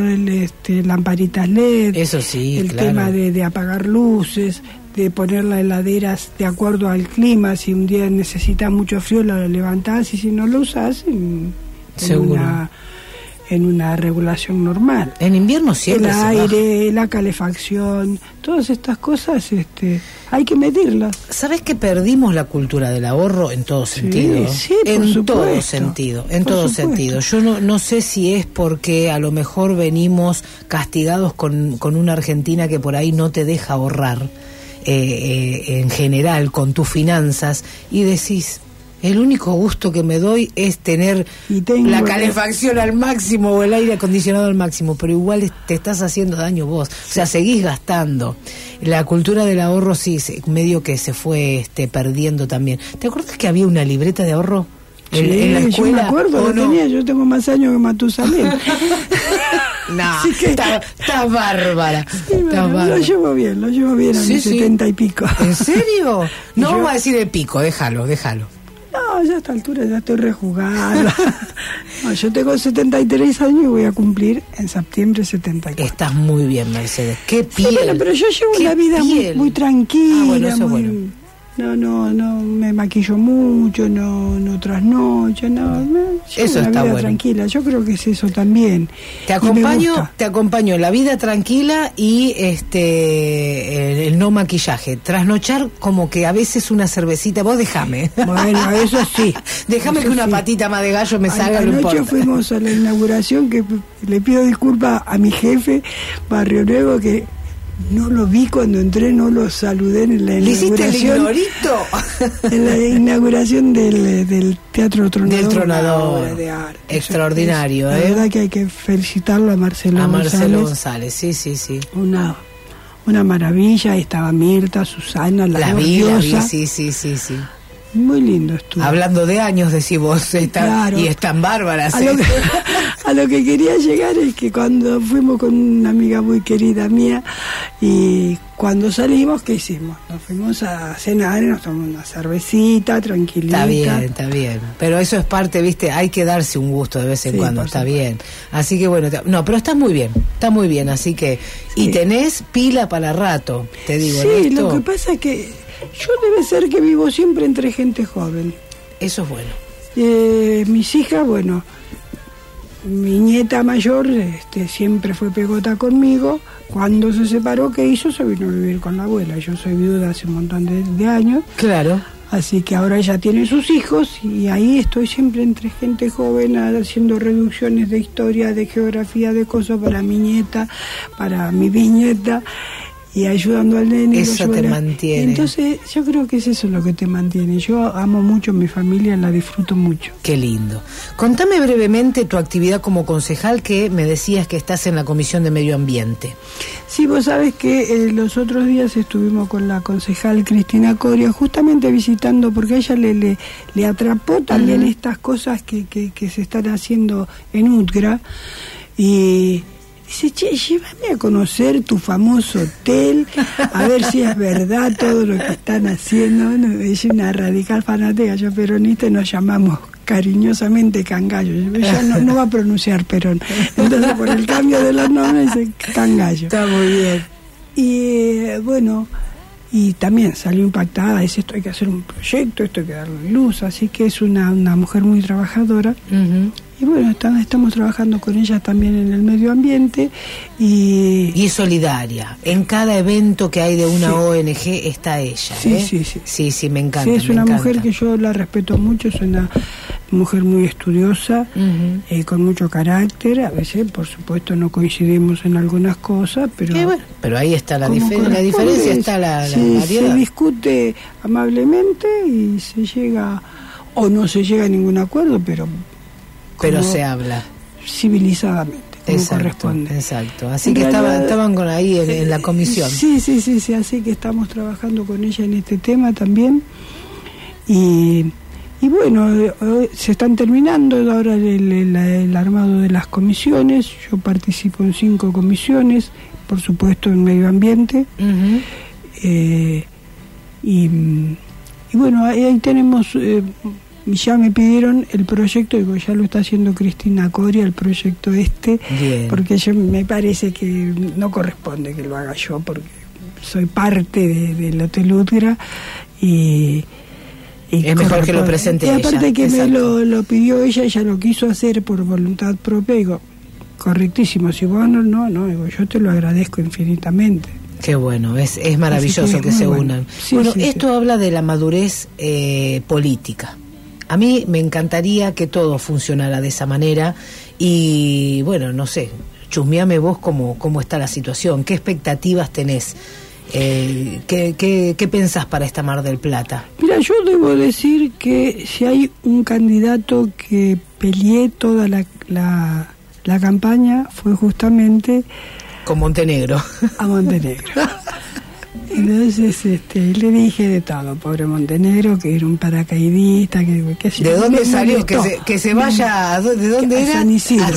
lamparitas LED. Eso sí, el tema de apagar luces, de poner las heladeras de acuerdo al clima. Si un día necesitas mucho frío, lo levantás, y si no lo usás, en una regulación normal. En invierno siempre el aire, la calefacción, todas estas cosas hay que medirlas. ¿Sabés que perdimos la cultura del ahorro en todo sentido? Sí, en todo sentido, en todo sentido. Yo no sé si es porque a lo mejor venimos castigados con una Argentina que por ahí no te deja ahorrar. En general, con tus finanzas, y decís, el único gusto que me doy es tener la calefacción al máximo o el aire acondicionado al máximo, pero igual te estás haciendo daño vos, o sea, seguís gastando. La cultura del ahorro sí, medio que se fue perdiendo también. ¿Te acuerdas que había una libreta de ahorro? Sí, en la escuela, yo me acuerdo, tenía, yo tengo más años que Matusalén. No, está bárbara. Sí, bueno, bárbara. Lo llevo bien a mis 70 y pico. ¿En serio? No vamos a decir el pico, déjalo. No, ya a esta altura ya estoy rejugada. No, yo tengo 73 años y voy a cumplir en septiembre 74. Estás muy bien, Mercedes. Qué piel. Sí, bueno, pero yo llevo una vida muy, muy tranquila. Ah, bueno, eso es bueno. No me maquillo mucho, no trasnocho, eso está bueno. Tranquila, yo creo que es eso también. Te acompaño en la vida tranquila y el no maquillaje. Trasnochar como que a veces una cervecita, vos dejame. Bueno, eso sí. Déjame que una patita más de gallo me salga, no importa. Anoche fuimos a la inauguración, que le pido disculpas a mi jefe, Barrionuevo, que no lo vi cuando entré, no lo saludé en la inauguración. ¿Le hiciste el ignorito? En la inauguración del Teatro Tronador. Del Tronador. De arte. Extraordinario, La verdad que hay que felicitarlo a Marcelo González. A Marcelo González, sí. Una maravilla, estaba Mirta, Susana, la vi, sí. Muy lindo estuvo. Hablando de años, decís vos, claro. Y están bárbaras. A lo que quería llegar es que cuando fuimos con una amiga muy querida mía, y cuando salimos, ¿qué hicimos? Nos fuimos a cenar, nos tomamos una cervecita, tranquilita. Está bien. Pero eso es parte, ¿viste? Hay que darse un gusto de vez en cuando, está bien. Así que bueno, pero está muy bien, así que... Sí. Y tenés pila para rato, te digo. Sí, ¿no? Lo que pasa es que... Yo debe ser que vivo siempre entre gente joven. Eso es bueno. Mis hijas, bueno, mi nieta mayor siempre fue pegota conmigo. Cuando se separó, ¿qué hizo? Se vino a vivir con la abuela. Yo soy viuda hace un montón de años. Claro. Así que ahora ella tiene sus hijos y ahí estoy siempre entre gente joven haciendo reducciones de historia, de geografía, de cosas para mi nieta, para mi bisnieta. Y ayudando al nene. Eso te mantiene. Entonces, yo creo que es eso lo que te mantiene. Yo amo mucho a mi familia, la disfruto mucho. Qué lindo. Contame brevemente tu actividad como concejal, que me decías que estás en la Comisión de Medio Ambiente. Sí, vos sabés que los otros días estuvimos con la concejal Cristina Coria, justamente visitando, porque a ella le atrapó también estas cosas que se están haciendo en UTHGRA. Y... dice, che, llévame a conocer tu famoso hotel, a ver si es verdad todo lo que están haciendo. Es una radical fanática, yo peronista, y nos llamamos cariñosamente cangallo. Ella no va a pronunciar Perón. Entonces, por el cambio de los nombres, dice cangallo. Está muy bien. Y bueno, y también salió impactada, dice, esto hay que hacer un proyecto, esto hay que darle luz. Así que es una mujer muy trabajadora. Uh-huh. Y bueno, estamos trabajando con ella también en el medio ambiente. Y es solidaria. En cada evento que hay de una ONG está ella. Sí. Sí, me encanta. Sí, es una mujer que yo la respeto mucho, es una mujer muy estudiosa, con mucho carácter. A veces, por supuesto, no coincidimos en algunas cosas, pero... Sí, bueno, pero ahí está la diferencia, está la variedad. Se discute amablemente y se llega, o no se llega a ningún acuerdo, pero se habla civilizadamente, como corresponde. Exacto. Así que estaban con ahí en la comisión. Sí, así que estamos trabajando con ella en este tema también. Y bueno, se están terminando ahora el armado de las comisiones. Yo participo en 5 comisiones, por supuesto en medio ambiente. Uh-huh. Y bueno, ahí tenemos... ya me pidieron el proyecto, digo, ya lo está haciendo Cristina Coria, el proyecto Bien. Porque yo me parece que no corresponde que lo haga yo, porque soy parte del Hotel UTHGRA y es mejor que lo presente ella. Y aparte que me lo pidió ella lo quiso hacer por voluntad propia, digo, correctísimo, si vos no, digo, yo te lo agradezco infinitamente. Qué bueno, es maravilloso que se unan. Sí, esto habla de la madurez política. A mí me encantaría que todo funcionara de esa manera y, bueno, no sé, chusmeame vos cómo está la situación, qué expectativas tenés, qué pensás para esta Mar del Plata. Mira, yo debo decir que si hay un candidato que peleé toda la campaña fue justamente... Con Montenegro. A Montenegro. Entonces le dije de todo, pobre Montenegro, que era un paracaidista, que ¿de dónde salió? Que se vaya, ¿de dónde era? A San Isidro.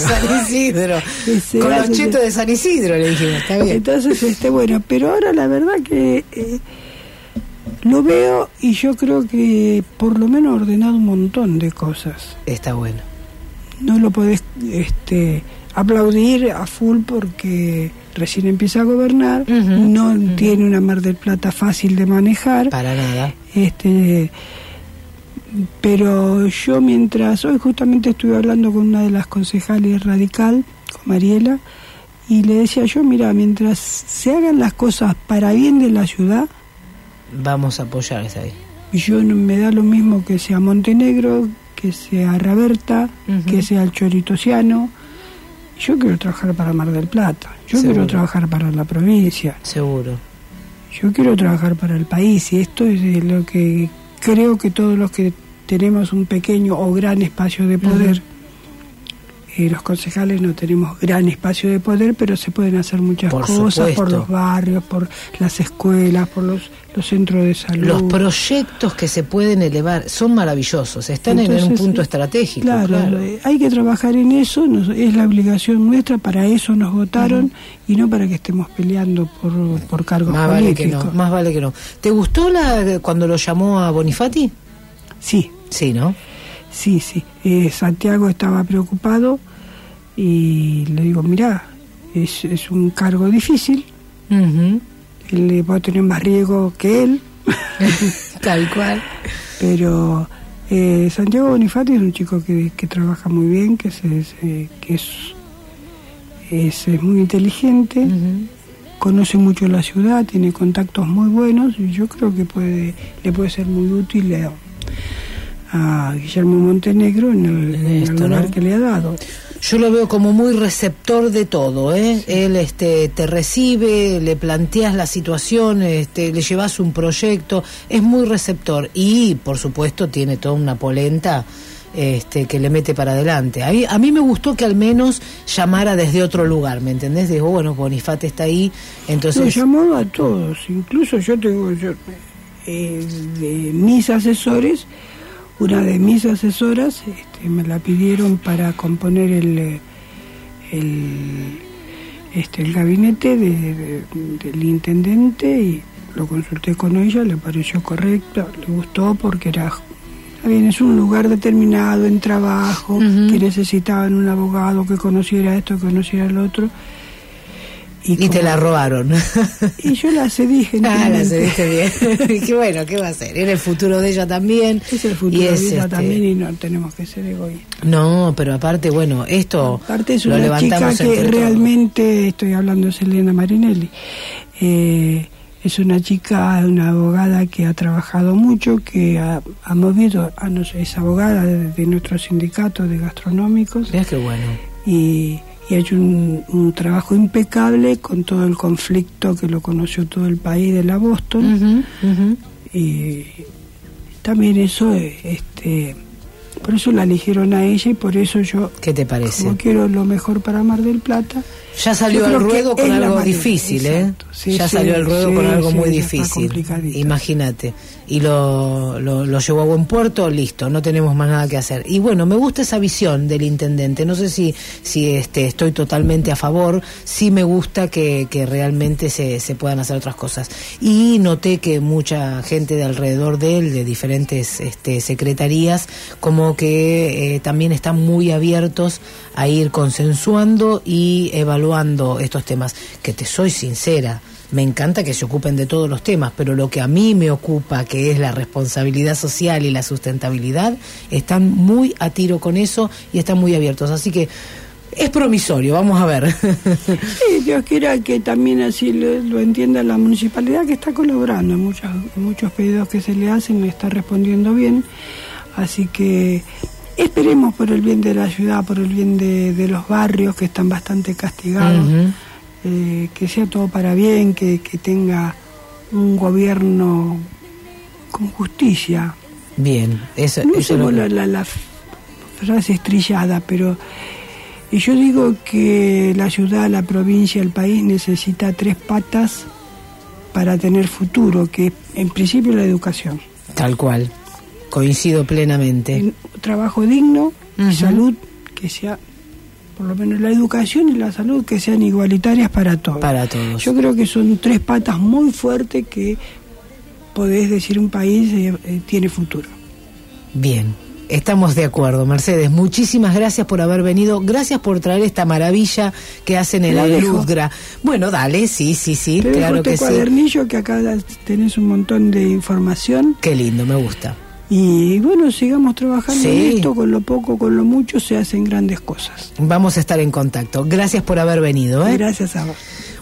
Con los chetos de San Isidro, le dije, está bien. Entonces, bueno, pero ahora la verdad que lo veo y yo creo que por lo menos ha ordenado un montón de cosas. Está bueno. No lo podés aplaudir a full porque recién empieza a gobernar, no tiene una Mar del Plata fácil de manejar. Para nada. Pero yo mientras, hoy justamente estuve hablando con una de las concejales radical, con Mariela, y le decía yo, mira, mientras se hagan las cosas para bien de la ciudad, vamos a apoyar esa idea. Yo me da lo mismo que sea Montenegro, que sea Raberta, que sea el Choritosiano. Yo quiero trabajar para Mar del Plata, yo quiero trabajar para la provincia. Seguro. Yo quiero trabajar para el país, y esto es lo que creo que todos los que tenemos un pequeño o gran espacio de poder, los concejales no tenemos gran espacio de poder, pero se pueden hacer muchas cosas por los barrios, por las escuelas, por los centros de salud. Los proyectos que se pueden elevar son maravillosos, están en un punto estratégico. Claro, hay que trabajar en eso, es la obligación nuestra, para eso nos votaron y no para que estemos peleando por cargos políticos. Más vale que no. ¿Te gustó cuando lo llamó a Bonifatti? Sí. Sí, ¿no? Sí. Santiago estaba preocupado y le digo, mirá, es un cargo difícil, él va a tener más riesgo que él. Tal cual. Pero Santiago Bonifatti es un chico que trabaja muy bien, que es muy inteligente, conoce mucho la ciudad, tiene contactos muy buenos, y yo creo que le puede ser muy útil a Guillermo Montenegro en el lugar, ¿no?, que le ha dado. Yo lo veo como muy receptor de todo, ¿eh? Sí. Él te recibe, le planteas la situación, le llevas un proyecto, es muy receptor, y por supuesto tiene toda una polenta que le mete para adelante. A mí me gustó que al menos llamara desde otro lugar, ¿me entendés? Digo, bueno, Bonifatti está ahí, entonces... Lo llamó a todos, incluso una de mis asesoras me la pidieron para componer el gabinete del intendente, y lo consulté con ella, le pareció correcto, le gustó porque es un lugar determinado en trabajo, que necesitaban un abogado que conociera esto, que conociera lo otro. Y te la robaron. Y yo la cedí gentilmente. La cediste bien. Y dije, bueno, ¿qué va a hacer? Era el futuro de ella también. Es el futuro de ella también, y no tenemos que ser egoístas. No, pero aparte, bueno, esto aparte es lo una levantamos chica que realmente, estoy hablando de Selena Marinelli, es una chica, una abogada que ha trabajado mucho, que ha movido, es abogada de nuestro sindicato de gastronómicos. Mirá qué bueno. Y ha hecho un trabajo impecable con todo el conflicto que lo conoció todo el país de la Boston. Y también eso, por eso la eligieron a ella, y por eso yo... ¿Qué te parece? Como quiero lo mejor para Mar del Plata... Ya salió al ruedo con algo difícil, ¿eh? Ya salió al ruedo con algo muy difícil, imagínate. Y lo llevó a buen puerto, listo, no tenemos más nada que hacer. Y bueno, me gusta esa visión del intendente, no sé si estoy totalmente a favor, sí me gusta que realmente se puedan hacer otras cosas. Y noté que mucha gente de alrededor de él, de diferentes secretarías, como que también están muy abiertos a ir consensuando y evaluando estos temas, que te soy sincera, me encanta que se ocupen de todos los temas, pero lo que a mí me ocupa, que es la responsabilidad social y la sustentabilidad, están muy a tiro con eso y están muy abiertos, así que es promisorio, vamos a ver. Sí, Dios quiera que también así lo entienda la municipalidad, que está colaborando en muchos pedidos que se le hacen, le está respondiendo bien, así que... Esperemos por el bien de la ciudad, por el bien de los barrios que están bastante castigados, que sea todo para bien, que tenga un gobierno con justicia. Bien, eso no es la frase estrellada, pero yo digo que la ciudad, la provincia, el país necesita tres patas para tener futuro, que en principio la educación. Tal cual. Coincido plenamente. Trabajo digno, salud, que sea, por lo menos la educación y la salud, que sean igualitarias para todos. Para todos. Yo creo que son tres patas muy fuertes que podés decir un país tiene futuro. Bien, Estamos de acuerdo, Mercedes. Muchísimas gracias por haber venido. Gracias por traer esta maravilla que hacen en la UTHGRA. Bueno, dale, sí, te claro que sí. Te dejo este cuadernillo que acá tenés un montón de información. Qué lindo, me gusta. Y bueno, sigamos trabajando en esto, con lo poco, con lo mucho, se hacen grandes cosas. Vamos a estar en contacto. Gracias por haber venido, ¿eh? Gracias a vos.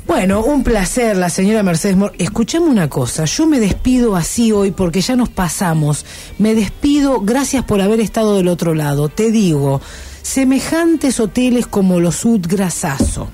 Bueno, un placer, la señora Mercedes Morro. Escuchame una cosa, yo me despido así hoy porque ya nos pasamos. Me despido, gracias por haber estado del otro lado. Te digo, semejantes hoteles como los UTHGRA Sasso,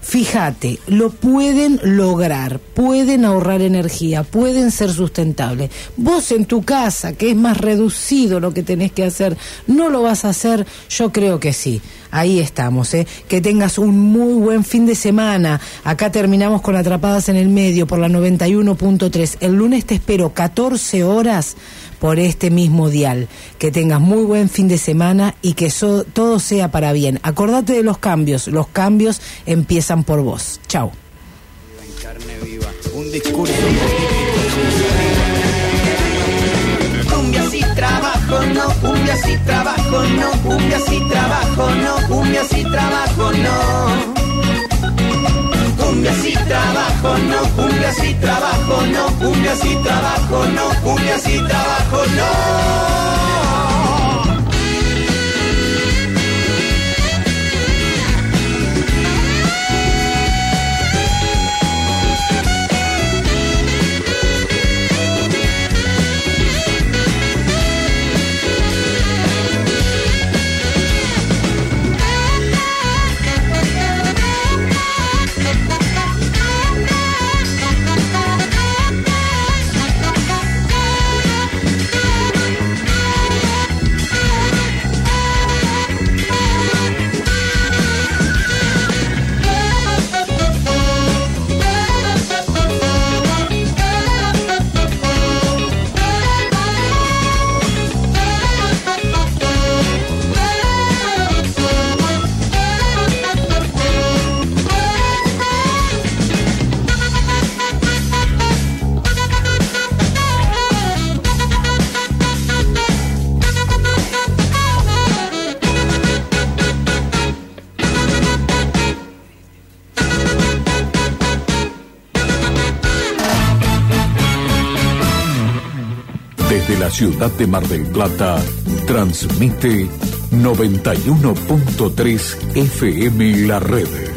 fíjate, lo pueden lograr, pueden ahorrar energía, pueden ser sustentables. Vos en tu casa, que es más reducido lo que tenés que hacer, ¿no lo vas a hacer? Yo creo que sí. Ahí estamos, ¿eh? Que tengas un muy buen fin de semana. Acá terminamos con Atrapadas en el Medio por la 91.3. El lunes te espero 14 horas por este mismo dial. Que tengas muy buen fin de semana y que todo sea para bien. Acordate de los cambios. Los cambios empiezan por vos. Chau. En carne viva. Un discurso. Cumbias y trabajo, no. Cumbias y trabajo, no. Cumbias y trabajo, no. Cumbias y trabajo, no. Cumbias y trabajo, no. Cumbias y trabajo, no. Cumbias y trabajo, no. Cumbias y trabajo, no. Ciudad de Mar del Plata transmite 91.3 FM La Red.